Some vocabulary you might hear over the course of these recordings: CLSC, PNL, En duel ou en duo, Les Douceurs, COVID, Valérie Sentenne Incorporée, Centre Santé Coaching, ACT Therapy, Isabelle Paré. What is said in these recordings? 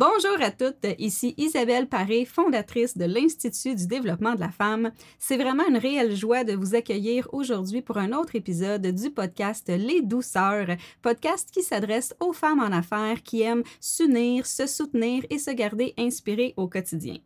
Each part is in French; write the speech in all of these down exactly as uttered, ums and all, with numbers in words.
Bonjour à toutes, ici Isabelle Paré, fondatrice de l'Institut du développement de la femme. C'est vraiment une réelle joie de vous accueillir aujourd'hui pour un autre épisode du podcast Les Douceurs, podcast qui s'adresse aux femmes en affaires qui aiment s'unir, se soutenir et se garder inspirées au quotidien.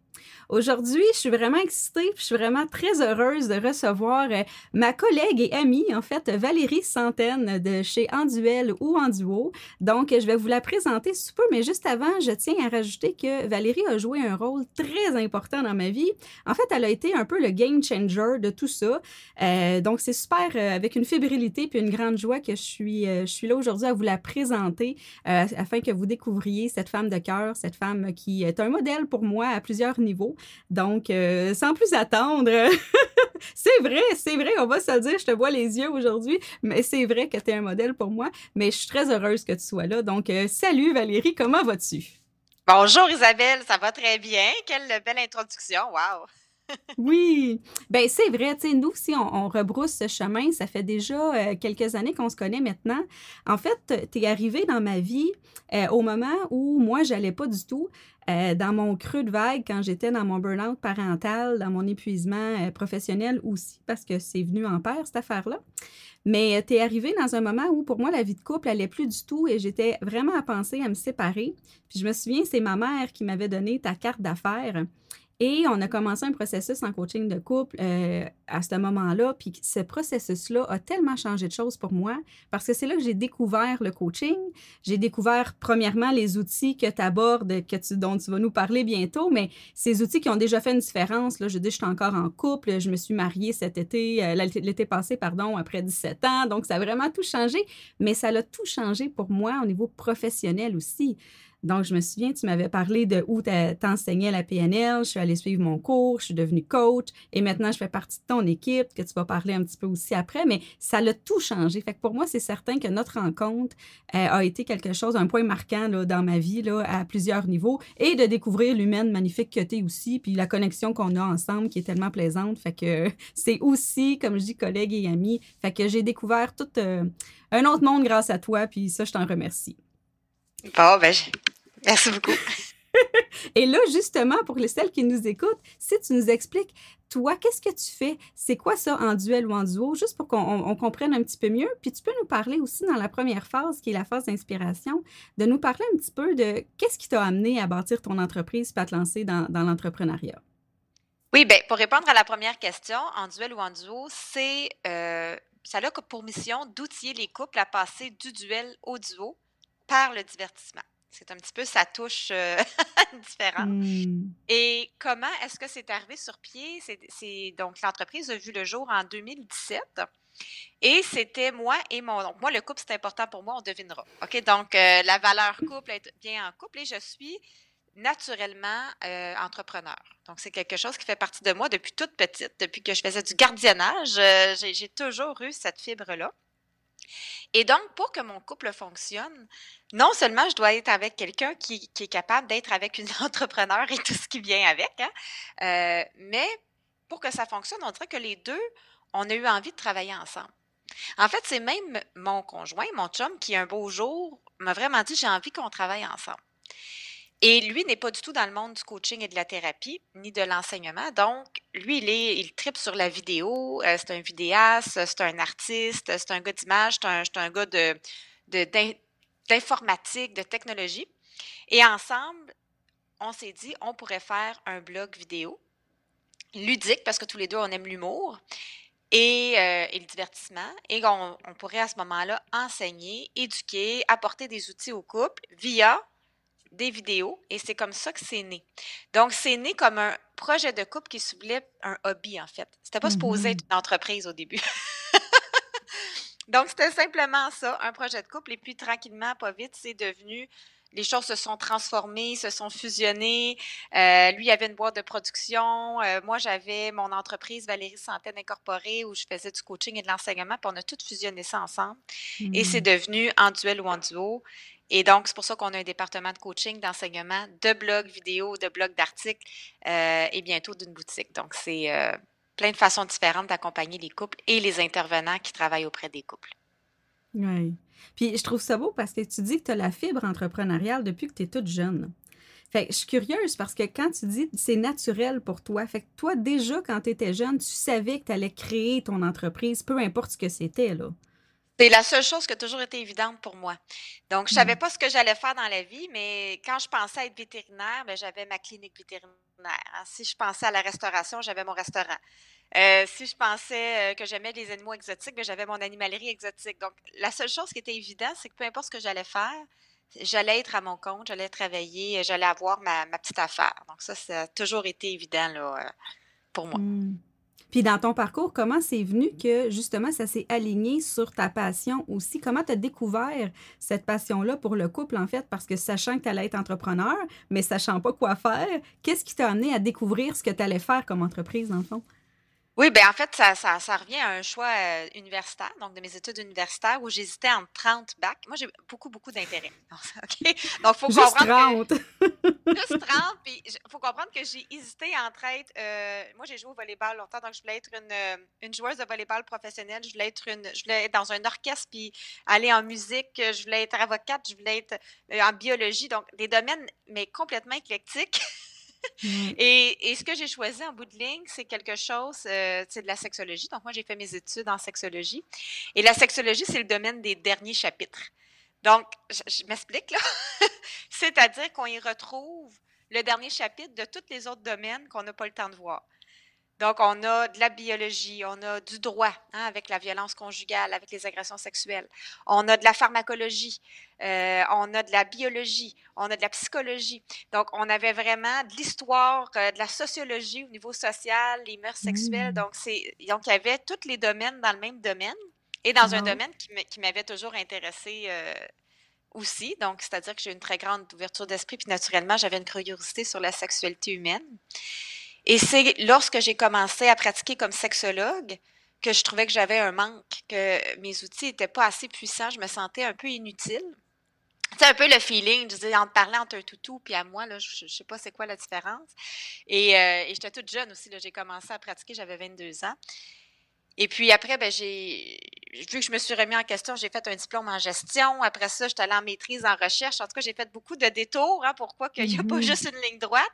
Aujourd'hui, je suis vraiment excitée, puis je suis vraiment très heureuse de recevoir ma collègue et amie, en fait, Valérie Sentenne de chez En duel ou en duo. Donc, je vais vous la présenter sous peu, mais juste avant, je tiens à rajouter que Valérie a joué un rôle très important dans ma vie. En fait, elle a été un peu le game changer de tout ça. Euh, donc, c'est super, euh, avec une fébrilité puis une grande joie que je suis, euh, je suis là aujourd'hui à vous la présenter euh, afin que vous découvriez cette femme de cœur, cette femme qui est un modèle pour moi à plusieurs niveaux. Donc, euh, sans plus attendre, c'est vrai, c'est vrai, on va se le dire, je te vois les yeux aujourd'hui, mais c'est vrai que tu es un modèle pour moi, mais je suis très heureuse que tu sois là. Donc, euh, salut Valérie, comment vas-tu? Bonjour Isabelle, ça va très bien. Quelle belle introduction, wow! Oui, bien c'est vrai, tu sais, nous aussi on, on rebrousse ce chemin, ça fait déjà euh, quelques années qu'on se connaît maintenant. En fait, tu es arrivée dans ma vie euh, au moment où moi j'allais pas du tout. Euh, dans mon creux de vague, quand j'étais dans mon burn-out parental, dans mon épuisement euh, professionnel aussi, parce que c'est venu en paire, cette affaire-là. Mais euh, t'es arrivée dans un moment où, pour moi, la vie de couple n'allait plus du tout et j'étais vraiment à penser à me séparer. Puis je me souviens, c'est ma mère qui m'avait donné ta carte d'affaires. Et on a commencé un processus en coaching de couple euh, à ce moment-là. Puis ce processus-là a tellement changé de choses pour moi parce que c'est là que j'ai découvert le coaching. J'ai découvert, premièrement, les outils que tu abordes, que tu, dont tu vas nous parler bientôt, mais ces outils qui ont déjà fait une différence. Là, je dis, je suis encore en couple. Je me suis mariée cet été, euh, l'été passé, pardon, après dix-sept ans. Donc, ça a vraiment tout changé. Mais ça l'a tout changé pour moi au niveau professionnel aussi. Donc, je me souviens, tu m'avais parlé de où t'enseignais la P N L, je suis allée suivre mon cours, je suis devenue coach et maintenant, je fais partie de ton équipe, que tu vas parler un petit peu aussi après, mais ça l'a tout changé. Fait que pour moi, c'est certain que notre rencontre euh, a été quelque chose, un point marquant là, dans ma vie là, à plusieurs niveaux et de découvrir l'humaine magnifique que t'es aussi, puis la connexion qu'on a ensemble qui est tellement plaisante. Fait que euh, c'est aussi, comme je dis, collègue et ami. Fait que j'ai découvert tout euh, un autre monde grâce à toi, puis ça, je t'en remercie. Bon, ben, merci beaucoup. Et là, justement, pour les celles qui nous écoutent, si tu nous expliques, toi, qu'est-ce que tu fais? C'est quoi ça, en duel ou en duo? Juste pour qu'on on comprenne un petit peu mieux. Puis tu peux nous parler aussi dans la première phase, qui est la phase d'inspiration, de nous parler un petit peu de qu'est-ce qui t'a amené à bâtir ton entreprise et à te lancer dans, dans l'entrepreneuriat. Oui, bien, pour répondre à la première question, en duel ou en duo, c'est euh, ça a pour mission d'outiller les couples à passer du duel au duo par le divertissement. C'est un petit peu sa touche euh, différente. Mm. Et comment est-ce que c'est arrivé sur pied? C'est, c'est, donc, l'entreprise a vu le jour en deux mille dix-sept. Et c'était moi et mon... Donc, moi, le couple, c'est important pour moi, on devinera. OK? Donc, euh, la valeur couple, être bien en couple. Et je suis naturellement euh, entrepreneur. Donc, c'est quelque chose qui fait partie de moi depuis toute petite. Depuis que je faisais du gardiennage, euh, j'ai, j'ai toujours eu cette fibre-là. Et donc, pour que mon couple fonctionne, non seulement je dois être avec quelqu'un qui, qui est capable d'être avec une entrepreneur et tout ce qui vient avec, hein, euh, mais pour que ça fonctionne, on dirait que les deux, on a eu envie de travailler ensemble. En fait, c'est même mon conjoint, mon chum, qui un beau jour m'a vraiment dit « j'ai envie qu'on travaille ensemble ». Et lui n'est pas du tout dans le monde du coaching et de la thérapie, ni de l'enseignement. Donc, lui, il est, il tripe sur la vidéo. Euh, c'est un vidéaste, c'est un artiste, c'est un gars d'image, c'est un, c'est un gars de, de, d'in, d'informatique, de technologie. Et ensemble, on s'est dit, on pourrait faire un blog vidéo ludique, parce que tous les deux, on aime l'humour et, euh, et le divertissement. Et on, on pourrait à ce moment-là enseigner, éduquer, apporter des outils au couple via... des vidéos, et c'est comme ça que c'est né. Donc, c'est né comme un projet de couple qui ciblait un hobby, en fait. C'était pas mm-hmm. supposé être une entreprise au début. Donc, c'était simplement ça, un projet de couple, et puis tranquillement, pas vite, c'est devenu... Les choses se sont transformées, se sont fusionnées. Euh, lui, il avait une boîte de production. Euh, moi, j'avais mon entreprise Valérie Sentenne Incorporée où je faisais du coaching et de l'enseignement. Puis on a tout fusionné ça ensemble. Mmh. Et c'est devenu en duel ou en duo. Et donc, c'est pour ça qu'on a un département de coaching, d'enseignement, de blogs vidéo, de blogs d'articles euh, et bientôt d'une boutique. Donc, c'est euh, plein de façons différentes d'accompagner les couples et les intervenants qui travaillent auprès des couples. Oui. Puis, je trouve ça beau parce que tu dis que tu as la fibre entrepreneuriale depuis que tu es toute jeune. Fait que je suis curieuse parce que quand tu dis c'est naturel pour toi, fait que toi, déjà, quand tu étais jeune, tu savais que tu allais créer ton entreprise, peu importe ce que c'était, là. C'est la seule chose qui a toujours été évidente pour moi. Donc, je ne savais pas ce que j'allais faire dans la vie, mais quand je pensais être vétérinaire, bien, j'avais ma clinique vétérinaire. Si je pensais à la restauration, j'avais mon restaurant. Euh, si je pensais que j'aimais les animaux exotiques, bien, j'avais mon animalerie exotique. Donc, la seule chose qui était évidente, c'est que peu importe ce que j'allais faire, j'allais être à mon compte, j'allais travailler, j'allais avoir ma, ma petite affaire. Donc, ça, ça a toujours été évident là, pour moi. Mm. Puis dans ton parcours, comment c'est venu que, justement, ça s'est aligné sur ta passion aussi? Comment tu as découvert cette passion-là pour le couple, en fait? Parce que sachant que tu allais être entrepreneur, mais sachant pas quoi faire, qu'est-ce qui t'a amené à découvrir ce que tu allais faire comme entreprise, dans le fond? Oui, bien, en fait, ça, ça, ça revient à un choix universitaire, donc de mes études universitaires, où j'hésitais entre trente bacs. Moi, j'ai beaucoup, beaucoup d'intérêt. OK? Donc, faut comprendre trente. Que, juste trente. Puis, il faut comprendre que j'ai hésité entre être... Euh, moi, j'ai joué au volleyball longtemps, donc je voulais être une, une joueuse de volleyball professionnelle. Je voulais être une, je voulais être dans un orchestre, puis aller en musique. Je voulais être avocate, je voulais être en biologie. Donc, des domaines, mais complètement éclectiques. Et, et ce que j'ai choisi en bout de ligne, c'est quelque chose, euh, c'est de la sexologie. Donc, moi, j'ai fait mes études en sexologie. Et la sexologie, c'est le domaine des derniers chapitres. Donc, je, je m'explique, là. C'est-à-dire qu'on y retrouve le dernier chapitre de tous les autres domaines qu'on n'a pas le temps de voir. Donc, on a de la biologie, on a du droit, hein, avec la violence conjugale, avec les agressions sexuelles. On a de la pharmacologie, euh, on a de la biologie, on a de la psychologie. Donc, on avait vraiment de l'histoire, euh, de la sociologie au niveau social, les mœurs sexuelles. Mmh. Donc, c'est, donc, il y avait tous les domaines dans le même domaine et dans mmh. un domaine qui, qui m'avait toujours intéressée euh, aussi. Donc, c'est-à-dire que j'ai une très grande ouverture d'esprit. Puis, naturellement, j'avais une curiosité sur la sexualité humaine. Et c'est lorsque j'ai commencé à pratiquer comme sexologue que je trouvais que j'avais un manque, que mes outils n'étaient pas assez puissants, je me sentais un peu inutile. C'est un peu le feeling, je disais, en te parlant entre un toutou puis à moi, là, je ne sais pas c'est quoi la différence. Et, euh, et j'étais toute jeune aussi, là, j'ai commencé à pratiquer, j'avais vingt-deux ans. Et puis après, ben j'ai vu que je me suis remis en question, j'ai fait un diplôme en gestion. Après ça, je suis allée en maîtrise, en recherche. En tout cas, j'ai fait beaucoup de détours, hein, pourquoi qu'il n'y a pas juste une ligne droite.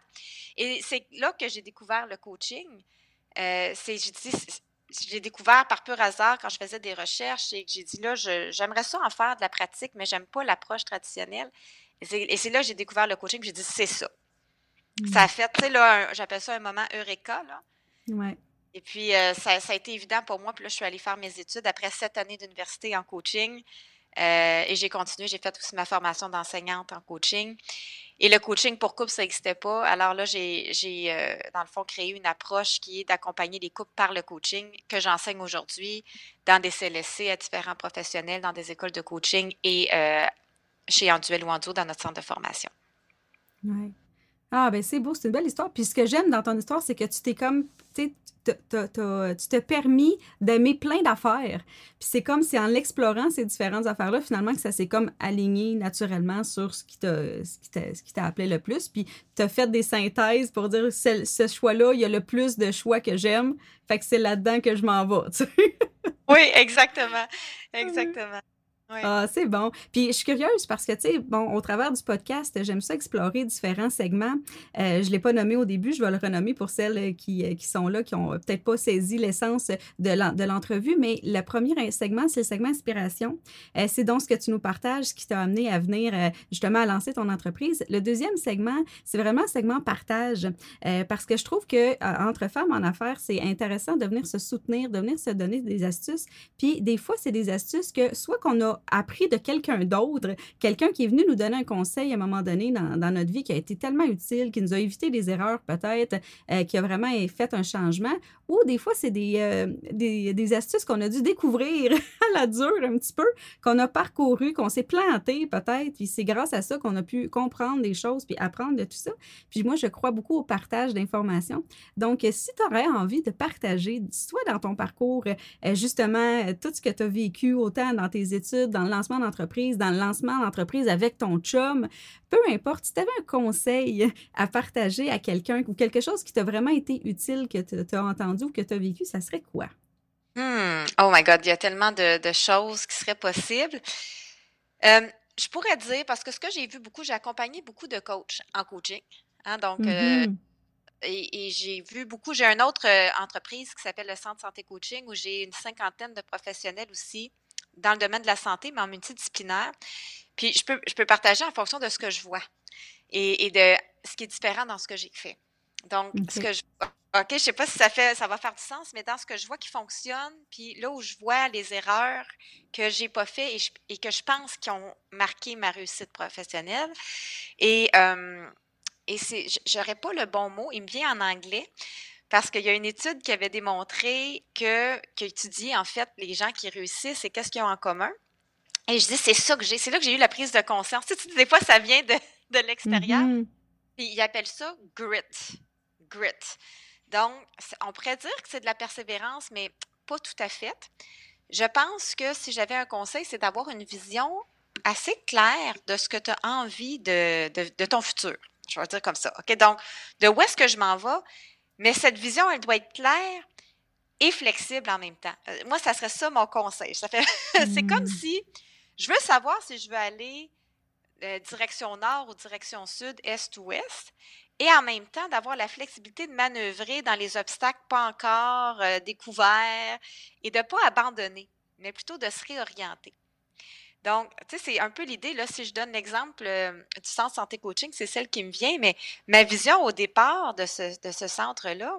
Et c'est là que j'ai découvert le coaching. Euh, c'est, j'ai dit, c'est, j'ai découvert par pur hasard quand je faisais des recherches et que j'ai dit, là, je, j'aimerais ça en faire de la pratique, mais j'aime pas l'approche traditionnelle. Et c'est, et c'est là que j'ai découvert le coaching. J'ai dit, c'est ça. Mmh. Ça a fait, tu sais, là, un, j'appelle ça un moment eureka, là. Ouais. Et puis, euh, ça, ça a été évident pour moi. Puis là, je suis allée faire mes études après sept années d'université en coaching. Euh, et j'ai continué. J'ai fait aussi ma formation d'enseignante en coaching. Et le coaching pour couple, ça n'existait pas. Alors là, j'ai, j'ai euh, dans le fond, créé une approche qui est d'accompagner les couples par le coaching que j'enseigne aujourd'hui dans des C L S C à différents professionnels, dans des écoles de coaching et euh, chez En duel ou en duo dans notre centre de formation. Oui. Ah, ben c'est beau. C'est une belle histoire. Puis ce que j'aime dans ton histoire, c'est que tu t'es comme... T'as, t'as, tu t'es permis d'aimer plein d'affaires. Puis c'est comme si en explorant ces différentes affaires-là, finalement, que ça s'est comme aligné naturellement sur ce qui t'a, ce qui t'a, ce qui t'a appelé le plus. Puis t'as fait des synthèses pour dire ce, ce choix-là, il y a le plus de choix que j'aime. Fait que c'est là-dedans que je m'en vais, tu sais. Oui, exactement. Exactement. Oui. Ah, c'est bon. Puis, je suis curieuse parce que, tu sais, bon, au travers du podcast, j'aime ça explorer différents segments. Euh, je ne l'ai pas nommé au début, je vais le renommer pour celles qui, qui sont là, qui n'ont peut-être pas saisi l'essence de, l'en, de l'entrevue, mais le premier segment, c'est le segment inspiration. Euh, c'est donc ce que tu nous partages, ce qui t'a amené à venir euh, justement à lancer ton entreprise. Le deuxième segment, c'est vraiment le segment partage euh, parce que je trouve qu'entre femmes en affaires, c'est intéressant de venir se soutenir, de venir se donner des astuces. Puis, des fois, c'est des astuces que soit qu'on a appris de quelqu'un d'autre, quelqu'un qui est venu nous donner un conseil à un moment donné dans, dans notre vie qui a été tellement utile, qui nous a évité des erreurs peut-être, euh, qui a vraiment fait un changement, ou des fois c'est des, euh, des, des astuces qu'on a dû découvrir à la dure un petit peu, qu'on a parcouru, qu'on s'est planté peut-être, puis c'est grâce à ça qu'on a pu comprendre des choses puis apprendre de tout ça. Puis moi je crois beaucoup au partage d'informations. Donc si tu aurais envie de partager, soit dans ton parcours, euh, justement tout ce que tu as vécu, autant dans tes études, dans le lancement d'entreprise, dans le lancement d'entreprise avec ton chum, peu importe, si tu avais un conseil à partager à quelqu'un ou quelque chose qui t'a vraiment été utile, que tu as entendu ou que tu as vécu, ça serait quoi? Hmm. Oh my God, il y a tellement de, de choses qui seraient possibles. Euh, je pourrais dire, parce que ce que j'ai vu beaucoup, j'ai accompagné beaucoup de coachs en coaching. Hein, donc, mm-hmm. euh, et, et j'ai vu beaucoup, j'ai une autre entreprise qui s'appelle le Centre Santé Coaching, où j'ai une cinquantaine de professionnels aussi dans le domaine de la santé, mais en multidisciplinaire. Puis, je peux, je peux partager en fonction de ce que je vois et, et de ce qui est différent dans ce que j'ai fait. Donc, okay. ce que je OK, je ne sais pas si ça fait, ça va faire du sens, mais dans ce que je vois qui fonctionne, puis là où je vois les erreurs que je n'ai pas fait et, je, et que je pense qui ont marqué ma réussite professionnelle. Et, euh, et je n'aurais pas le bon mot, il me vient en anglais, parce qu'il y a une étude qui avait démontré que, qui étudie en fait les gens qui réussissent et qu'est-ce qu'ils ont en commun. Et je dis, c'est ça que j'ai, c'est là que j'ai eu la prise de conscience. Tu sais, des fois, ça vient de, de l'extérieur. Mm-hmm. Puis ils appellent ça grit. Grit. Donc, on pourrait dire que c'est de la persévérance, mais pas tout à fait. Je pense que si j'avais un conseil, c'est d'avoir une vision assez claire de ce que tu as envie de, de, de ton futur. Je vais dire comme ça. OK? Donc, de où est-ce que je m'en vais? Mais cette vision, elle doit être claire et flexible en même temps. Moi, ça serait ça mon conseil. Ça fait, c'est comme si je veux savoir si je veux aller euh, direction nord ou direction sud, est ou ouest. Et en même temps, d'avoir la flexibilité de manœuvrer dans les obstacles pas encore euh, découverts et de ne pas abandonner, mais plutôt de se réorienter. Donc, tu sais, c'est un peu l'idée, là, si je donne l'exemple euh, du Centre Santé Coaching, c'est celle qui me vient, mais ma vision au départ de ce, de ce centre-là,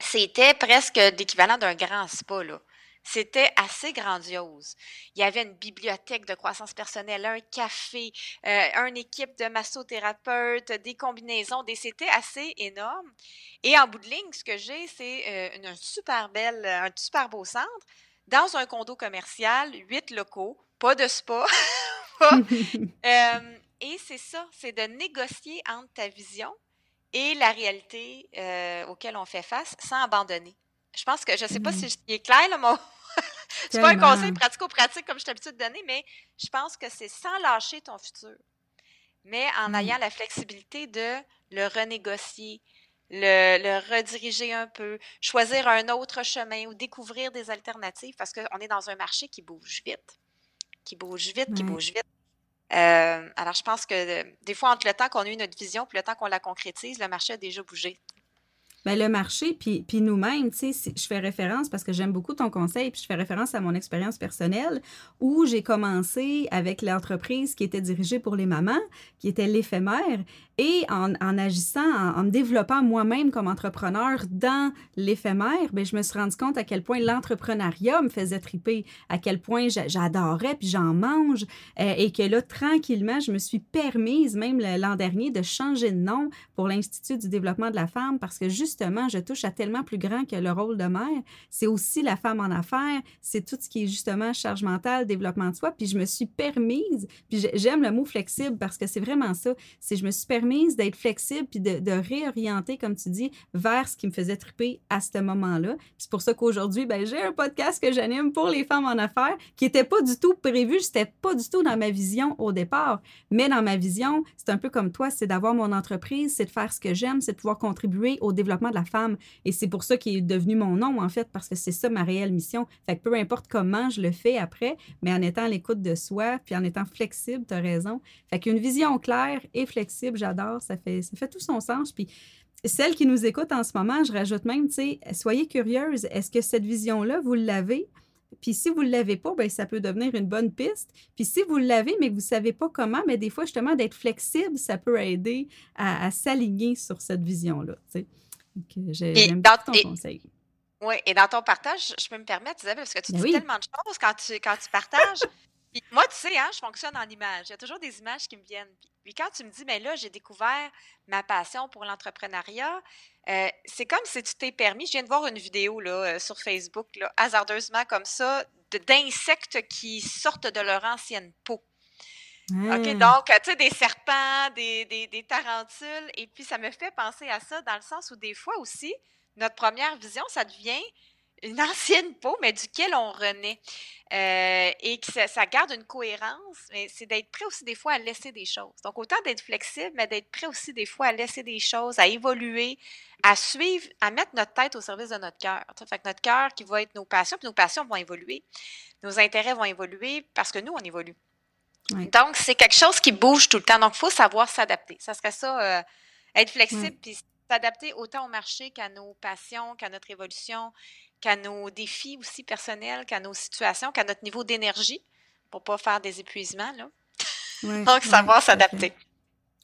c'était presque l'équivalent d'un grand spa, là. C'était assez grandiose. Il y avait une bibliothèque de croissance personnelle, un café, euh, une équipe de massothérapeutes, des combinaisons, des... c'était assez énorme. Et en bout de ligne, ce que j'ai, c'est euh, une, une super belle, un super beau centre dans un condo commercial, huit locaux, pas de spa. euh, et c'est ça, c'est de négocier entre ta vision et la réalité euh, auquel on fait face sans abandonner. Je pense que, je ne sais pas si c'est clair, là, mon... c'est pas un conseil pratico-pratique comme je suis habituée de donner, mais je pense que c'est sans lâcher ton futur, mais en ayant la flexibilité de le renégocier, le, le rediriger un peu, choisir un autre chemin ou découvrir des alternatives, parce qu'on est dans un marché qui bouge vite, qui bouge vite, qui bouge vite. Euh, alors, je pense que des fois, entre le temps qu'on a eu notre vision et le temps qu'on la concrétise, le marché a déjà bougé. Bien, le marché, puis, puis nous-mêmes, tu sais, je fais référence parce que j'aime beaucoup ton conseil, puis je fais référence à mon expérience personnelle où j'ai commencé avec l'entreprise qui était dirigée pour les mamans, qui était l'éphémère, et en, en agissant, en, en me développant moi-même comme entrepreneur dans l'éphémère, bien, je me suis rendu compte à quel point l'entrepreneuriat me faisait triper, à quel point j'adorais, puis j'en mange, euh, et que là, tranquillement, je me suis permise, même l'an dernier, de changer de nom pour l'Institut du développement de la femme parce que, juste justement, je touche à tellement plus grand que le rôle de mère. C'est aussi la femme en affaires, c'est tout ce qui est justement charge mentale, développement de soi, puis je me suis permise, puis j'aime le mot flexible parce que c'est vraiment ça, c'est je me suis permise d'être flexible puis de, de réorienter, comme tu dis, vers ce qui me faisait triper à ce moment-là. Puis c'est pour ça qu'aujourd'hui, bien, j'ai un podcast que j'anime pour les femmes en affaires qui n'était pas du tout prévu, c'était pas du tout dans ma vision au départ, mais dans ma vision, c'est un peu comme toi, c'est d'avoir mon entreprise, c'est de faire ce que j'aime, c'est de pouvoir contribuer au développement de la femme. Et c'est pour ça qu'il est devenu mon nom, en fait, parce que c'est ça ma réelle mission. Fait que peu importe comment je le fais après, mais en étant à l'écoute de soi, puis en étant flexible, t'as raison. Fait qu'une vision claire et flexible, j'adore, ça fait, ça fait tout son sens. Puis celles qui nous écoutent en ce moment, je rajoute même, tu sais, soyez curieuses, est-ce que cette vision-là, vous l'avez? Puis si vous ne l'avez pas, bien, ça peut devenir une bonne piste. Puis si vous l'avez, mais que vous ne savez pas comment, mais des fois, justement, d'être flexible, ça peut aider à, à s'aligner sur cette vision-là, tu sais. Donc, j'aime et dans, ton et, conseil. Oui, et dans ton partage, je peux me permettre, Isabelle, parce que tu mais dis oui. tellement de choses quand tu, quand tu partages. Puis moi, tu sais, hein, je fonctionne en images. Il y a toujours des images qui me viennent. Puis quand tu me dis, mais là, j'ai découvert ma passion pour l'entrepreneuriat, euh, c'est comme si tu t'es permis, je viens de voir une vidéo là, euh, sur Facebook, là, hasardeusement comme ça, de, d'insectes qui sortent de leur ancienne peau. Mmh. OK, donc, tu sais, des serpents, des, des, des tarentules, et puis ça me fait penser à ça dans le sens où des fois aussi, notre première vision, ça devient une ancienne peau, mais duquel on renaît, euh, et que ça, ça garde une cohérence, mais c'est d'être prêt aussi des fois à laisser des choses. Donc, autant d'être flexible, mais d'être prêt aussi des fois à laisser des choses, à évoluer, à suivre, à mettre notre tête au service de notre cœur. Ça fait que notre cœur qui va être nos passions, puis nos passions vont évoluer, nos intérêts vont évoluer parce que nous, on évolue. Oui. Donc, c'est quelque chose qui bouge tout le temps. Donc, il faut savoir s'adapter. Ça serait ça, euh, être flexible, mm. puis s'adapter autant au marché qu'à nos passions, qu'à notre évolution, qu'à nos défis aussi personnels, qu'à nos situations, qu'à notre niveau d'énergie, pour ne pas faire des épuisements, là. Oui, donc, savoir oui, s'adapter.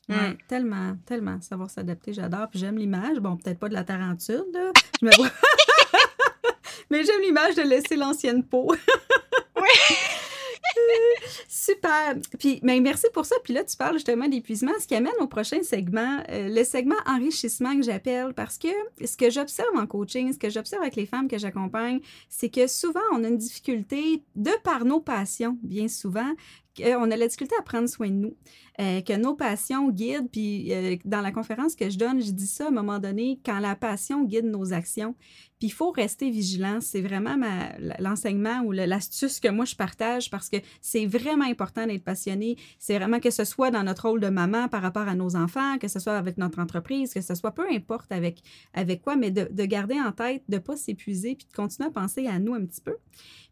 Oui, mm. tellement, tellement. Savoir s'adapter, j'adore. Puis j'aime l'image. Bon, peut-être pas de la tarenture, là. Je me... Mais j'aime l'image de laisser l'ancienne peau. Oui! Super. Puis, ben, merci pour ça. Puis là, tu parles justement d'épuisement, ce qui amène au prochain segment, euh, le segment enrichissement que j'appelle, parce que ce que j'observe en coaching, ce que j'observe avec les femmes que j'accompagne, c'est que souvent, on a une difficulté, de par nos passions, bien souvent, qu'on a la difficulté à prendre soin de nous, euh, que nos passions guident. Puis euh, dans la conférence que je donne, je dis ça à un moment donné, quand la passion guide nos actions. Puis il faut rester vigilant. C'est vraiment ma, l'enseignement ou le, l'astuce que moi je partage, parce que c'est vraiment important d'être passionné. C'est vraiment, que ce soit dans notre rôle de maman par rapport à nos enfants, que ce soit avec notre entreprise, que ce soit peu importe avec, avec quoi, mais de, de garder en tête, de ne pas s'épuiser puis de continuer à penser à nous un petit peu.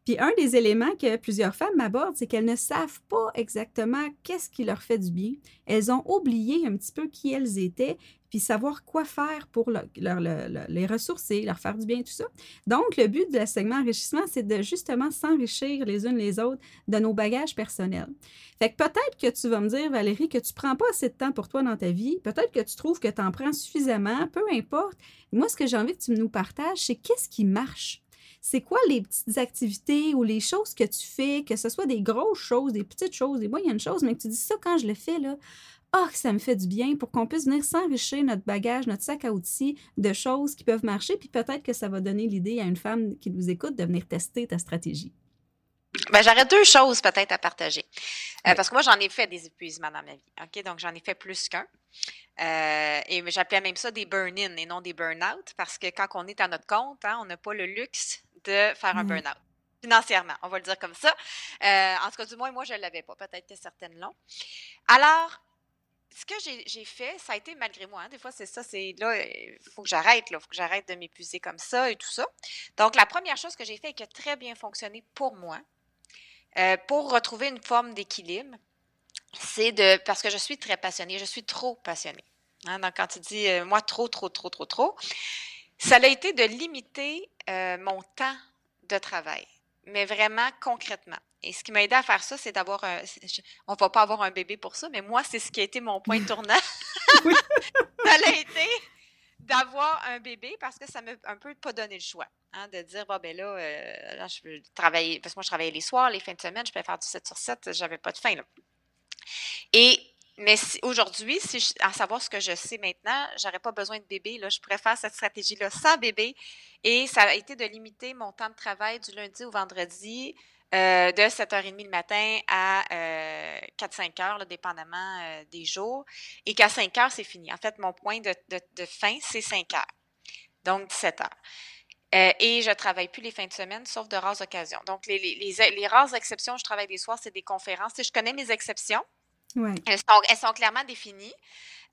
Puis un des éléments que plusieurs femmes m'abordent, c'est qu'elles ne savent pas exactement qu'est-ce qui leur fait du bien. Elles ont oublié un petit peu qui elles étaient, puis savoir quoi faire pour leur, leur, leur, leur, les ressourcer, leur faire du bien, tout ça. Donc, le but du segment enrichissement, c'est de justement s'enrichir les unes les autres de nos bagages personnels. Fait que peut-être que tu vas me dire, Valérie, que tu ne prends pas assez de temps pour toi dans ta vie, peut-être que tu trouves que tu en prends suffisamment, peu importe. Moi, ce que j'ai envie que tu nous partages, c'est qu'est-ce qui marche? C'est quoi les petites activités ou les choses que tu fais, que ce soit des grosses choses, des petites choses, des moyennes choses, mais que tu dis ça, quand je le fais, là, ah, oh, ça me fait du bien, pour qu'on puisse venir s'enrichir notre bagage, notre sac à outils de choses qui peuvent marcher, puis peut-être que ça va donner l'idée à une femme qui nous écoute de venir tester ta stratégie. Bien, j'aurais deux choses peut-être à partager, euh, oui. parce que moi, j'en ai fait des épuisements dans ma vie, OK? Donc, j'en ai fait plus qu'un. Euh, et j'appelais même ça des burn-in et non des burn-out, parce que quand on est à notre compte, hein, on n'a pas le luxe de faire un burn-out, financièrement, on va le dire comme ça. Euh, en tout cas, du moins, moi, je ne l'avais pas. Peut-être que certaines l'ont. Alors, ce que j'ai, j'ai fait, ça a été malgré moi. Hein, des fois, c'est ça, c'est là, il faut que j'arrête, là, il faut que j'arrête de m'épuiser comme ça et tout ça. Donc, la première chose que j'ai fait et qui a très bien fonctionné pour moi, euh, pour retrouver une forme d'équilibre, c'est de, parce que je suis très passionnée, je suis trop passionnée. Hein, donc, quand tu dis, euh, moi, trop, trop, trop, trop, trop, ça a été de limiter euh, mon temps de travail, mais vraiment concrètement. Et ce qui m'a aidé à faire ça, c'est d'avoir un... Je, on ne va pas avoir un bébé pour ça, mais moi, c'est ce qui a été mon point tournant. Ça a été d'avoir un bébé, parce que ça m'a un peu pas donné le choix, hein, de dire, bon, ben là, euh, là, je peux travailler, parce que moi, je travaillais les soirs, les fins de semaine, je pouvais faire du sept sur sept, j'avais pas de faim, là. Et, mais si, aujourd'hui, si je, à savoir ce que je sais maintenant, j'aurais pas besoin de bébé, là, je pourrais faire cette stratégie-là sans bébé. Et ça a été de limiter mon temps de travail du lundi au vendredi, euh, de sept heures trente le matin à euh, quatre à cinq heures, là, dépendamment euh, des jours. Et qu'à cinq heures, c'est fini. En fait, mon point de, de, de fin, c'est cinq heures. Donc, dix-sept heures. Euh, et je ne travaille plus les fins de semaine, sauf de rares occasions. Donc, les, les, les, les rares exceptions, je travaille les soirs, c'est des conférences. Et je connais mes exceptions. Oui. Elles sont, elles sont clairement définies.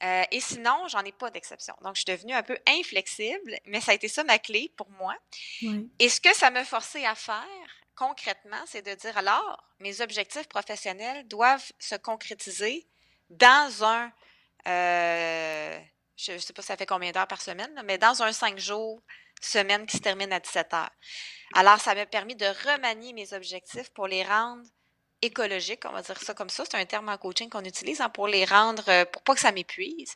Euh, et sinon, j'en ai pas d'exception. Donc, je suis devenue un peu inflexible, mais ça a été ça ma clé pour moi. Oui. Et ce que ça m'a forcé à faire, concrètement, c'est de dire, alors, mes objectifs professionnels doivent se concrétiser dans un, euh, je sais pas ça fait combien d'heures par semaine, là, mais dans un cinq jours, semaine qui se termine à dix-sept heures. Alors, ça m'a permis de remanier mes objectifs pour les rendre écologique, on va dire ça comme ça, c'est un terme en coaching qu'on utilise, hein, pour les rendre, euh, pour pas que ça m'épuise.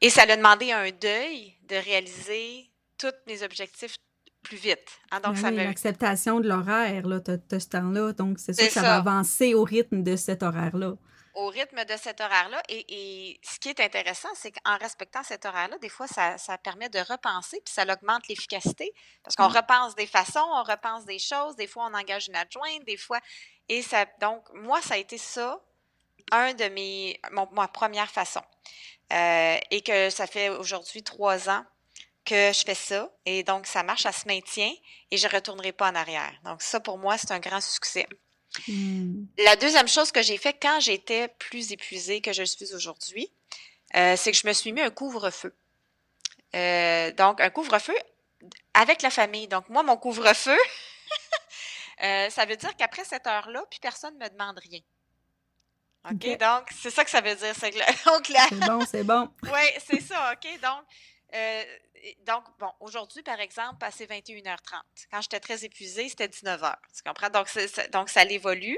Et ça l'a demandé un deuil de réaliser tous mes objectifs plus vite. Hein, donc, oui, ça m'a... L'acceptation de l'horaire, là, t'as, t'as ce temps-là, donc c'est sûr c'est que ça, ça va avancer au rythme de cet horaire-là. Au rythme de cet horaire-là, et, et ce qui est intéressant, c'est qu'en respectant cet horaire-là, des fois, ça, ça permet de repenser, puis ça augmente l'efficacité, parce qu'on mmh. repense des façons, on repense des choses, des fois, on engage une adjointe, des fois... Et ça, donc, moi, ça a été ça, un de mes... Mon, ma première façon. Euh, et que ça fait aujourd'hui trois ans que je fais ça, et donc, ça marche, ça se maintient, et je ne retournerai pas en arrière. Donc, ça, pour moi, c'est un grand succès. Mmh. La deuxième chose que j'ai fait quand j'étais plus épuisée que je le suis aujourd'hui, euh, c'est que je me suis mis un couvre-feu. Euh, donc, un couvre-feu avec la famille. Donc, moi, mon couvre-feu, euh, ça veut dire qu'après cette heure-là, plus personne ne me demande rien. OK, yeah. Donc, c'est ça que ça veut dire. C'est que le, donc la... C'est bon, c'est bon. Oui, c'est ça, OK. Donc, euh, donc bon, aujourd'hui, par exemple, passé vingt et une heures trente. Quand j'étais très épuisée, c'était dix-neuf heures. Tu comprends? Donc, c'est, c'est, donc ça l'évolue.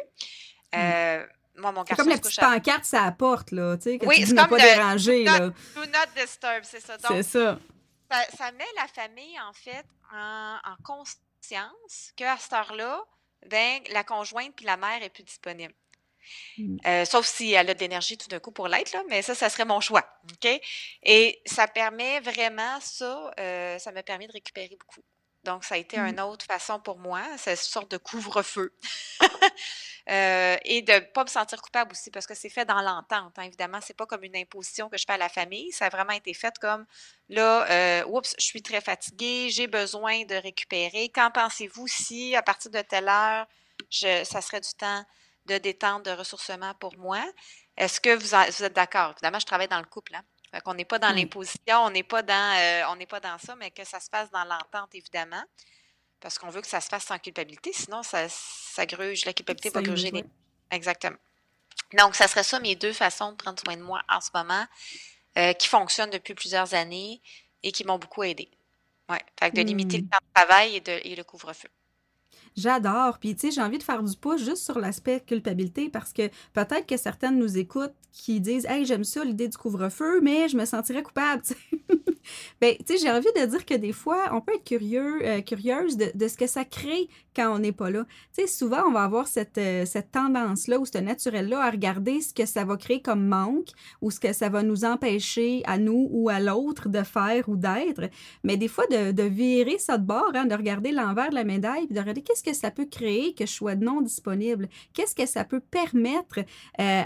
Euh, mm. Moi, mon c'est comme la petite pancarte, ça apporte, là. Tu sais, que oui, tu c'est comme pas le, dérangé, do not, là. Do not disturb, c'est ça. Donc, c'est ça. ça. Ça met la famille, en fait, en, en conscience qu'à cette heure-là, ben, la conjointe puis la mère est plus disponible. Euh, sauf si elle a de l'énergie tout d'un coup pour l'être, là, mais ça, ça serait mon choix. Okay? Et ça permet vraiment ça, euh, ça m'a permis de récupérer beaucoup. Donc, ça a été mmh. une autre façon pour moi, cette sorte de couvre-feu. euh, et de ne pas me sentir coupable aussi, parce que c'est fait dans l'entente, hein, évidemment. C'est pas comme une imposition que je fais à la famille. Ça a vraiment été fait comme, là, euh, oups, je suis très fatiguée, j'ai besoin de récupérer. Qu'en pensez-vous si, à partir de telle heure, je, ça serait du temps de détente, de ressourcement pour moi? Est-ce que vous, en, vous êtes d'accord? Évidemment, je travaille dans le couple, hein. On n'est pas dans l'imposition, on n'est pas dans euh, on n'est pas dans ça, mais que ça se fasse dans l'entente, évidemment, parce qu'on veut que ça se fasse sans culpabilité, sinon ça, ça gruge, la culpabilité va gruger les... Exactement. Donc, ça serait ça mes deux façons de prendre soin de moi en ce moment, euh, qui fonctionnent depuis plusieurs années et qui m'ont beaucoup aidée. Ouais. Fait que de limiter mmh. le temps de travail et, de, et le couvre-feu. J'adore. Puis, tu sais, j'ai envie de faire du pouce juste sur l'aspect culpabilité parce que peut-être que certaines nous écoutent qui disent « Hey, j'aime ça, l'idée du couvre-feu, mais je me sentirais coupable. » Bien, tu sais, j'ai envie de dire que des fois, on peut être curieux, euh, curieuse de, de ce que ça crée quand on n'est pas là. Tu sais, souvent, on va avoir cette, euh, cette tendance-là ou ce naturel-là à regarder ce que ça va créer comme manque ou ce que ça va nous empêcher à nous ou à l'autre de faire ou d'être. Mais des fois, de, de virer ça de bord, hein, de regarder l'envers de la médaille puis de regarder qu'est-ce que ça peut créer que je sois non disponible? Qu'est-ce que ça peut permettre euh,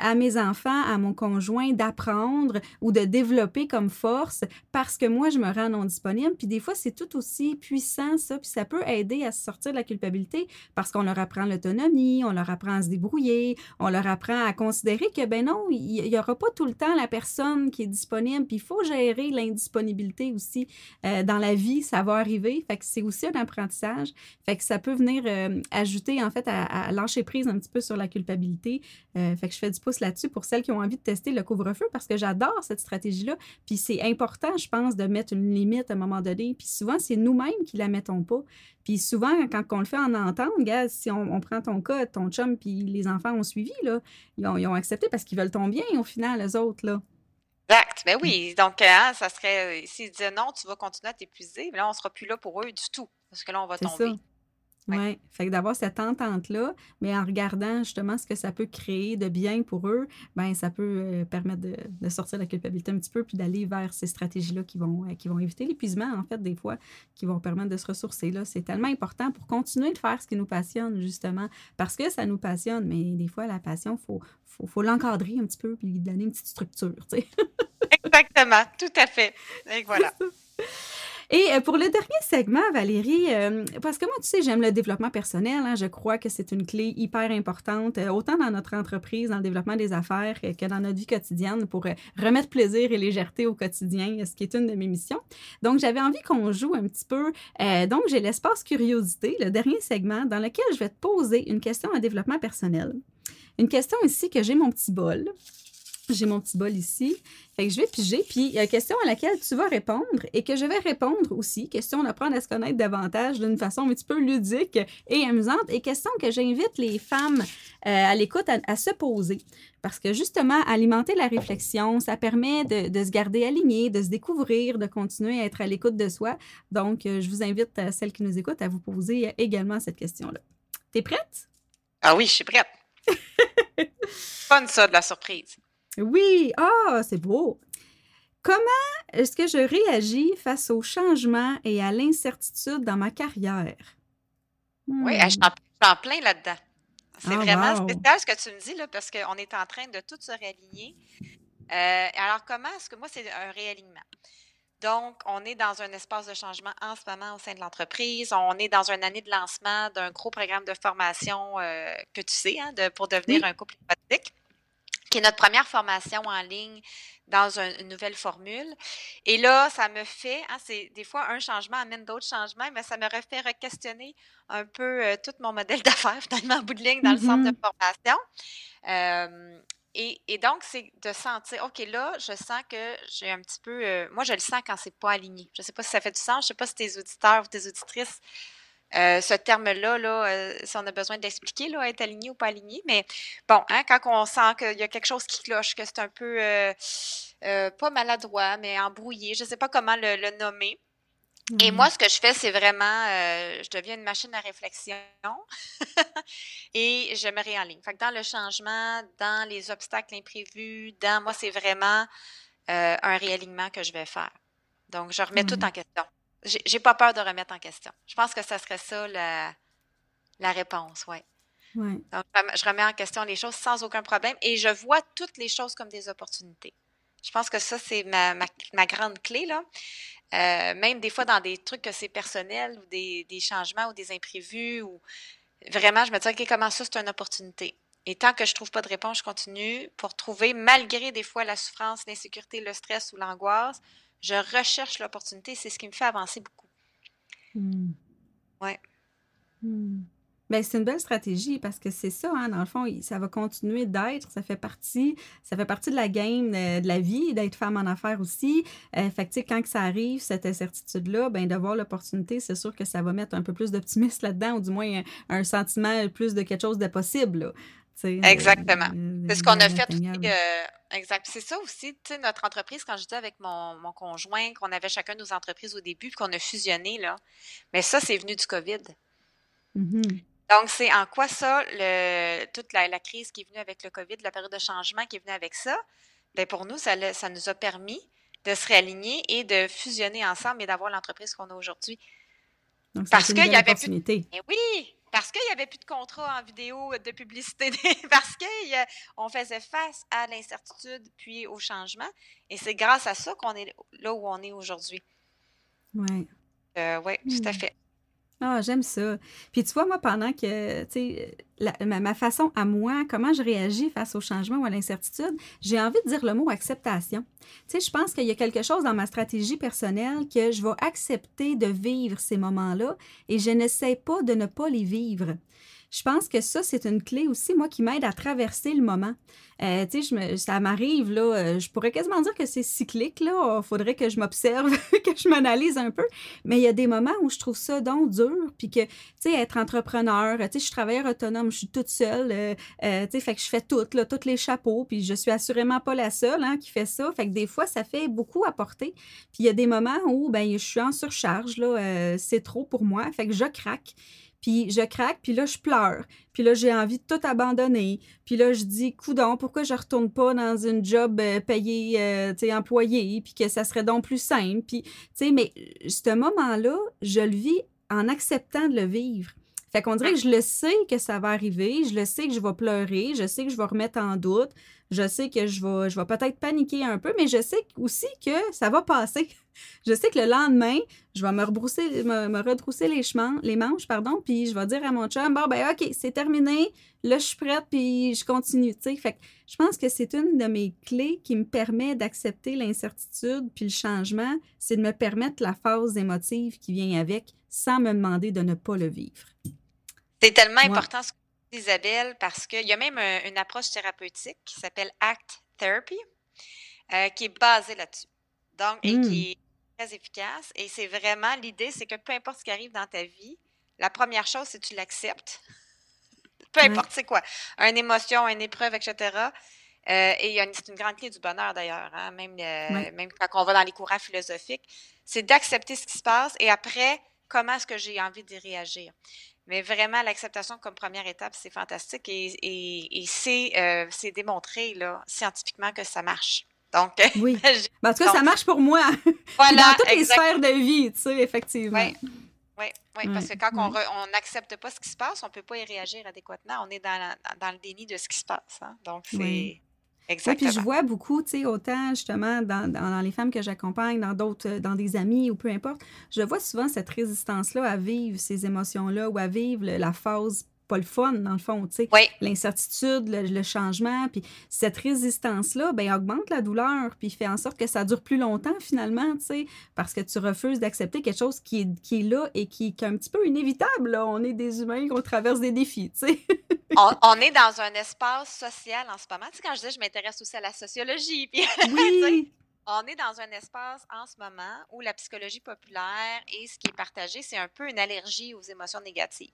à mes enfants, à mon conjoint d'apprendre ou de développer comme force parce que moi, je me rends non disponible? Puis des fois, c'est tout aussi puissant, ça. Puis ça peut aider à se sortir de la culpabilité parce qu'on leur apprend l'autonomie, on leur apprend à se débrouiller, on leur apprend à considérer que, ben non, il n'y aura pas tout le temps la personne qui est disponible, puis il faut gérer l'indisponibilité aussi euh, dans la vie, ça va arriver, fait que c'est aussi un apprentissage, fait que ça peut venir euh, ajouter, en fait, à, à lâcher prise un petit peu sur la culpabilité, euh, fait que je fais du pouce là-dessus pour celles qui ont envie de tester le couvre-feu parce que j'adore cette stratégie-là, puis c'est important, je pense, de mettre une limite à un moment donné, puis souvent, c'est nous-mêmes qui la mettons pas, puis souvent, quand on le fait en entente, gars, si on, on prend ton cas, ton chum, puis les enfants ont suivi, là, ils, ont, ils ont accepté parce qu'ils veulent ton bien, au final, eux autres, là. Exact. Ben oui. Donc, hein, ça serait, s'ils disaient non, tu vas continuer à t'épuiser, mais là, on ne sera plus là pour eux du tout, parce que là, on va c'est tomber. Ça. Oui, ouais. Fait que d'avoir cette entente-là, mais en regardant justement ce que ça peut créer de bien pour eux, bien, ça peut euh, permettre de, de sortir de la culpabilité un petit peu puis d'aller vers ces stratégies-là qui vont, euh, qui vont éviter l'épuisement, en fait, des fois, qui vont permettre de se ressourcer. Là, c'est tellement important pour continuer de faire ce qui nous passionne, justement, parce que ça nous passionne, mais des fois, la passion, il faut, faut, faut l'encadrer un petit peu puis lui donner une petite structure, tu sais. Exactement, tout à fait. Et voilà. Et pour le dernier segment, Valérie, euh, parce que moi, tu sais, j'aime le développement personnel. Hein, je crois que c'est une clé hyper importante, euh, autant dans notre entreprise, dans le développement des affaires, euh, que dans notre vie quotidienne pour euh, remettre plaisir et légèreté au quotidien, ce qui est une de mes missions. Donc, j'avais envie qu'on joue un petit peu. Euh, donc, j'ai l'espace curiosité, le dernier segment, dans lequel je vais te poser une question à développement personnel. Une question ici que j'ai mon petit bol. J'ai mon petit bol ici. Fait que je vais piger. Puis, il y a une question à laquelle tu vas répondre et que je vais répondre aussi. Question d'apprendre à se connaître davantage d'une façon un petit peu ludique et amusante. Et question que j'invite les femmes euh, à l'écoute à, à se poser. Parce que justement, alimenter la réflexion, ça permet de, de se garder aligné, de se découvrir, de continuer à être à l'écoute de soi. Donc, je vous invite, à celles qui nous écoutent, à vous poser également cette question-là. T'es prête? Ah oui, je suis prête. Fun ça, de la surprise. Oui! Ah, c'est beau! Comment est-ce que je réagis face aux changements et à l'incertitude dans ma carrière? Hmm. Oui, je suis en plein là-dedans. C'est ah, vraiment wow. spécial ce que tu me dis, là, parce qu'on est en train de tout se réaligner. Euh, alors, comment est-ce que... Moi, c'est un réalignement. Donc, on est dans un espace de changement en ce moment au sein de l'entreprise. On est dans une année de lancement d'un gros programme de formation euh, que tu sais, hein, de, pour devenir oui. un couple empathique, qui est notre première formation en ligne dans un, une nouvelle formule. Et là, ça me fait, hein, c'est, des fois, un changement amène d'autres changements, mais ça me refait re-questionner un peu euh, tout mon modèle d'affaires, finalement, en bout de ligne, dans mm-hmm. le centre de formation. Euh, Et, et donc, c'est de sentir, OK, là, je sens que j'ai un petit peu... Euh, moi, je le sens quand c'est pas aligné. Je ne sais pas si ça fait du sens. Je ne sais pas si tes auditeurs ou tes auditrices, euh, ce terme-là, là, euh, si on a besoin d'expliquer, là, être aligné ou pas aligné. Mais bon, hein, quand on sent qu'il y a quelque chose qui cloche, que c'est un peu, euh, euh, pas maladroit, mais embrouillé, je ne sais pas comment le, le nommer. Mmh. Et moi, ce que je fais, c'est vraiment, euh, je deviens une machine à réflexion et je me réaligne. Fait que dans le changement, dans les obstacles imprévus, dans moi, c'est vraiment euh, un réalignement que je vais faire. Donc, je remets mmh. tout en question. J'ai, j'ai pas peur de remettre en question. Je pense que ça serait ça la, la réponse, oui. Ouais. Donc, je remets en question les choses sans aucun problème et je vois toutes les choses comme des opportunités. Je pense que ça, c'est ma, ma, ma grande clé, là. Euh, même des fois dans des trucs que c'est personnel ou des, des changements ou des imprévus ou vraiment, je me dis, OK, comment ça, c'est une opportunité? Et tant que je ne trouve pas de réponse, je continue pour trouver, malgré des fois la souffrance, l'insécurité, le stress ou l'angoisse, je recherche l'opportunité. C'est ce qui me fait avancer beaucoup. Mmh. Oui. Mmh. Bien, c'est une belle stratégie parce que c'est ça, hein, dans le fond, ça va continuer d'être, ça fait partie, ça fait partie de la game de, de la vie, d'être femme en affaires aussi. Euh, fait que, tu sais, quand ça arrive, cette incertitude-là, bien, de voir l'opportunité, c'est sûr que ça va mettre un peu plus d'optimisme là-dedans ou du moins un, un sentiment plus de quelque chose de possible, là. T'sais, exactement. Euh, c'est ce qu'on a fait aussi. Euh, exact. C'est ça aussi, tu sais, notre entreprise, quand j'étais avec mon, mon conjoint, qu'on avait chacun nos entreprises au début puis qu'on a fusionné, là. Mais ça, c'est venu du COVID. Mm-hmm. Donc, c'est en quoi ça, le, toute la, la crise qui est venue avec le COVID, la période de changement qui est venue avec ça, bien pour nous, ça, ça nous a permis de se réaligner et de fusionner ensemble et d'avoir l'entreprise qu'on a aujourd'hui. Donc, parce qu'il y avait plus de, mais oui, parce qu'il n'y avait plus de contrats en vidéo, de publicité, parce qu'on faisait face à l'incertitude puis au changement. Et c'est grâce à ça qu'on est là où on est aujourd'hui. Oui. Euh, oui, mmh. tout à fait. Ah, j'aime ça. Puis tu vois, moi, pendant que, tu sais, la, ma, ma façon à moi, comment je réagis face au changement ou à l'incertitude, j'ai envie de dire le mot acceptation. Tu sais, je pense qu'il y a quelque chose dans ma stratégie personnelle que je vais accepter de vivre ces moments-là et je n'essaie pas de ne pas les vivre. Je pense que ça, c'est une clé aussi, moi, qui m'aide à traverser le moment. Euh, tu sais, je me, ça m'arrive, là, je pourrais quasiment dire que c'est cyclique, là. Il faudrait que je m'observe, que je m'analyse un peu. Mais il y a des moments où je trouve ça donc dur, puis que, tu sais, être entrepreneur, tu sais, je suis travailleur autonome, je suis toute seule, euh, euh, tu sais, fait que je fais tout, là, tous les chapeaux, puis je suis assurément pas la seule, hein, qui fait ça. Fait que des fois, ça fait beaucoup à porter. Puis il y a des moments où, ben, je suis en surcharge, là, euh, c'est trop pour moi, fait que je craque. Puis je craque, puis là, je pleure. Puis là, j'ai envie de tout abandonner. Puis là, je dis, coudon, pourquoi je ne retourne pas dans une job euh, payée, euh, tu sais, employée, puis que ça serait donc plus simple. Puis, tu sais, mais ce moment-là, je le vis en acceptant de le vivre. Fait qu'on dirait que je le sais que ça va arriver, je le sais que je vais pleurer, je sais que je vais remettre en doute, je sais que je vais, je vais peut-être paniquer un peu, mais je sais aussi que ça va passer. Je sais que le lendemain, je vais me rebrousser, me, me retrousser les, chemins, les manches, pardon, puis je vais dire à mon chum, bon, ben OK, c'est terminé, là, je suis prête, puis je continue, tu sais. Fait que je pense que c'est une de mes clés qui me permet d'accepter l'incertitude puis le changement, c'est de me permettre la phase émotive qui vient avec, sans me demander de ne pas le vivre. C'est tellement ouais. important ce que tu dis, Isabelle, parce qu'il y a même un, une approche thérapeutique qui s'appelle ACT Therapy, euh, qui est basée là-dessus. Donc, et mm. qui est très efficace. Et c'est vraiment, l'idée, c'est que peu importe ce qui arrive dans ta vie, la première chose, c'est que tu l'acceptes. Peu importe, mm. c'est quoi. Une émotion, une épreuve, et cetera. Euh, et il y a une, c'est une grande clé du bonheur, d'ailleurs, hein? même, euh, mm. même quand on va dans les courants philosophiques. C'est d'accepter ce qui se passe et après, comment est-ce que j'ai envie d'y réagir. Mais vraiment, l'acceptation comme première étape, c'est fantastique et, et, et c'est, euh, c'est démontré là, scientifiquement que ça marche. Donc, oui. ben, en tout cas, donc, ça marche pour moi. Voilà, dans toutes exact. les sphères de vie, tu sais, effectivement. Oui, oui, oui, oui. parce que quand oui. on re, on n'accepte pas ce qui se passe, on ne peut pas y réagir adéquatement. On est dans, la, dans le déni de ce qui se passe. Hein. Donc, c'est... Oui. Exactement. Oui, puis je vois beaucoup, tu sais, autant justement dans, dans, dans les femmes que j'accompagne, dans d'autres, dans des amis ou peu importe, je vois souvent cette résistance-là à vivre ces émotions-là ou à vivre le, la phase pas le fun, dans le fond, tu sais, oui. l'incertitude, le, le changement, puis cette résistance-là, bien, augmente la douleur, puis fait en sorte que ça dure plus longtemps, finalement, tu sais, parce que tu refuses d'accepter quelque chose qui est, qui est là et qui, qui est un petit peu inévitable, là. On est des humains, qu'on traverse des défis, tu sais. on, on est dans un espace social en ce moment. Tu sais, quand je dis je m'intéresse aussi à la sociologie, puis oui. On est dans un espace en ce moment où la psychologie populaire et ce qui est partagé, c'est un peu une allergie aux émotions négatives.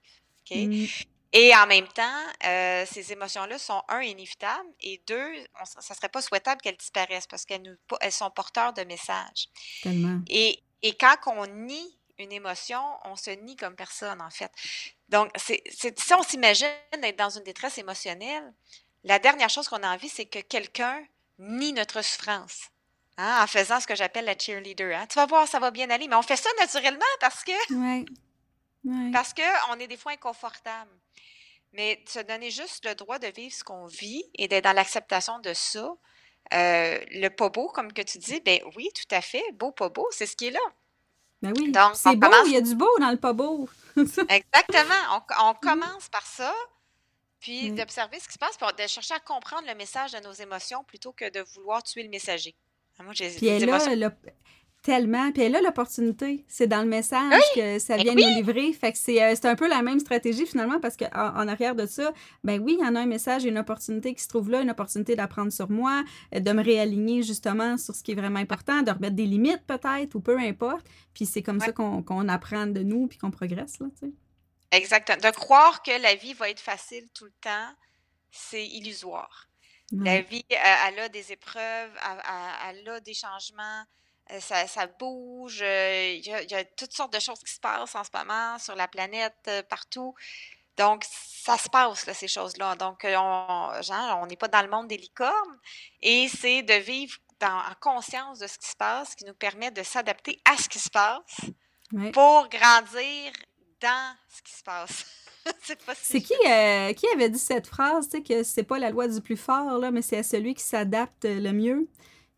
OK? Mm. Et en même temps, euh, ces émotions-là sont, un, inévitables, et deux, on, ça ne serait pas souhaitable qu'elles disparaissent parce qu'elles nous, elles sont porteurs de messages. Tellement. Et, et quand on nie une émotion, on se nie comme personne, en fait. Donc, c'est, c'est, si on s'imagine être dans une détresse émotionnelle, la dernière chose qu'on a envie, c'est que quelqu'un nie notre souffrance. Hein, en faisant ce que j'appelle la cheerleader. Hein. Tu vas voir, ça va bien aller. Mais on fait ça naturellement parce que, ouais. Ouais. Parce que on est des fois inconfortable. Mais se donner juste le droit de vivre ce qu'on vit et d'être dans l'acceptation de ça, euh, le pas beau, comme que tu dis, bien oui, tout à fait, beau, pas beau, c'est ce qui est là. Ben oui, donc, c'est beau, commence... il y a du beau dans le pas beau. Exactement, on, on commence par ça. Puis ouais. D'observer ce qui se passe, puis de chercher à comprendre le message de nos émotions plutôt que de vouloir tuer le messager. Moi, j'ai puis elle a, le, tellement, puis elle a l'opportunité, c'est dans le message oui, que ça vient oui. nous livrer, fait que c'est, euh, c'est un peu la même stratégie finalement, parce qu'en en arrière de ça, ben oui, il y en a un message, une opportunité qui se trouve là, une opportunité d'apprendre sur moi, de me réaligner justement sur ce qui est vraiment important, de remettre des limites peut-être, ou peu importe, puis c'est comme ouais. ça qu'on, qu'on apprend de nous, puis qu'on progresse, là, tu sais. Exactement, de croire que la vie va être facile tout le temps, c'est illusoire. La vie, elle a des épreuves, elle a des changements, ça, ça bouge, il y, a, il y a toutes sortes de choses qui se passent en ce moment sur la planète, partout. Donc, ça se passe, là, ces choses-là. Donc, on, genre, on n'est pas dans le monde des licornes et c'est de vivre dans, en conscience de ce qui se passe qui nous permet de s'adapter à ce qui se passe oui. pour grandir dans ce qui se passe. C'est, c'est qui, euh, qui avait dit cette phrase, tu sais, que c'est pas la loi du plus fort, là, mais c'est à celui qui s'adapte le mieux.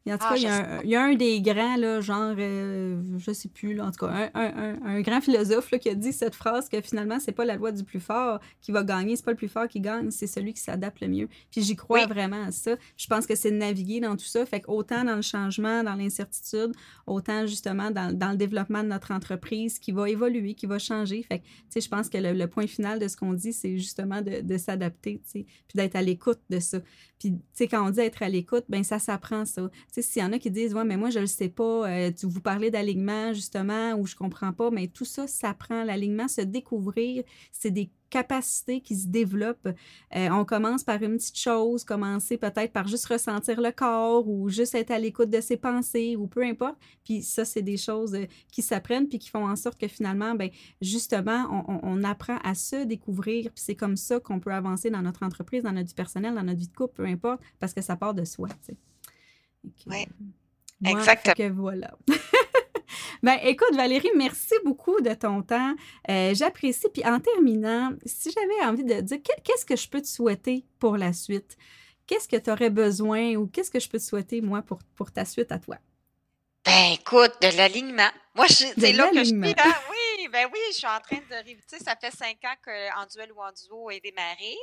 Et en tout ah, cas, il y, a un, il y a un des grands, là, genre, euh, je sais plus, là, en tout cas, un, un, un, un grand philosophe là, qui a dit cette phrase que finalement, c'est pas la loi du plus fort qui va gagner, c'est pas le plus fort qui gagne, c'est celui qui s'adapte le mieux. Puis j'y crois oui. vraiment à ça. Je pense que c'est de naviguer dans tout ça, fait qu'autant dans le changement, dans l'incertitude, autant justement dans, dans le développement de notre entreprise qui va évoluer, qui va changer. Fait que, tu sais, je pense que le, le point final de ce qu'on dit, c'est justement de, de s'adapter, tu sais, puis d'être à l'écoute de ça. Puis, tu sais, quand on dit être à l'écoute, bien, ça s'apprend, ça. Tu sais, s'il y en a qui disent « Ouais, mais moi, je le sais pas. Euh, » Tu vous parlez d'alignement, justement, ou « Je comprends pas. » Mais tout ça, ça prend. L'alignement, se découvrir, c'est des capacités qui se développent. Euh, on commence par une petite chose, commencer peut-être par juste ressentir le corps ou juste être à l'écoute de ses pensées ou peu importe. Puis ça, c'est des choses qui s'apprennent puis qui font en sorte que finalement, bien, justement, on, on apprend à se découvrir. Puis c'est comme ça qu'on peut avancer dans notre entreprise, dans notre vie personnelle, dans notre vie de couple, peu importe, parce que ça part de soi, tu sais. Okay. Oui, ouais, exactement. Que voilà. Ben, écoute, Valérie, merci beaucoup de ton temps. Euh, j'apprécie. Puis en terminant, si j'avais envie de dire, qu'est-ce que je peux te souhaiter pour la suite? Qu'est-ce que tu aurais besoin ou qu'est-ce que je peux te souhaiter, moi, pour, pour ta suite à toi? Ben, écoute, de l'alignement. Moi, je, c'est là que je suis là. Oui, ben oui, je suis en train de... Tu sais, ça fait cinq ans qu'en duel ou en duo est démarré.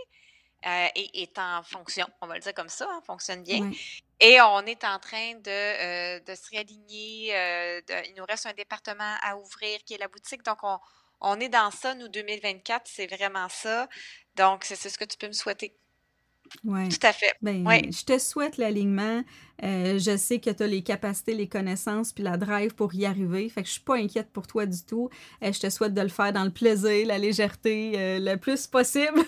Euh, et est en fonction, on va le dire comme ça, hein, fonctionne bien. Oui. Et on est en train de, euh, de se réaligner. Euh, de, il nous reste un département à ouvrir qui est la boutique. Donc, on, on est dans ça, nous, deux mille vingt-quatre, c'est vraiment ça. Donc, c'est, c'est ce que tu peux me souhaiter. Oui. Tout à fait. Bien, oui. Je te souhaite l'alignement. Euh, je sais que tu as les capacités, les connaissances puis la drive pour y arriver. Fait que je suis pas inquiète pour toi du tout. Euh, je te souhaite de le faire dans le plaisir, la légèreté, euh, le plus possible.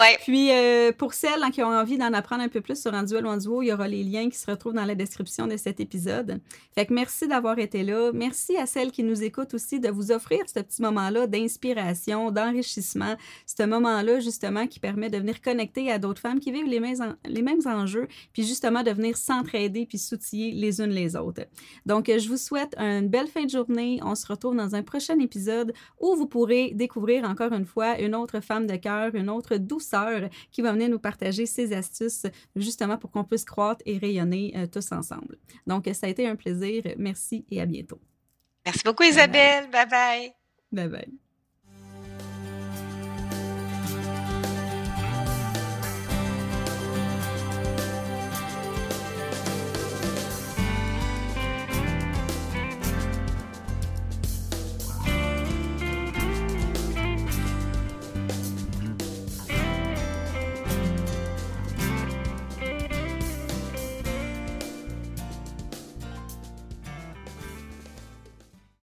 Ouais. Puis, euh, pour celles hein, qui ont envie d'en apprendre un peu plus sur En duel ou en duo, il y aura les liens qui se retrouvent dans la description de cet épisode. Fait que merci d'avoir été là. Merci à celles qui nous écoutent aussi de vous offrir ce petit moment-là d'inspiration, d'enrichissement, ce moment-là justement qui permet de venir connecter à d'autres femmes qui vivent les mêmes, en, les mêmes enjeux, puis justement de venir s'entraider puis s'outiller les unes les autres. Donc, je vous souhaite une belle fin de journée. On se retrouve dans un prochain épisode où vous pourrez découvrir encore une fois une autre femme de cœur, une autre douceur qui va venir nous partager ses astuces justement pour qu'on puisse croître et rayonner euh, tous ensemble. Donc, ça a été un plaisir. Merci et à bientôt. Merci beaucoup, Isabelle. Bye bye. Bye bye.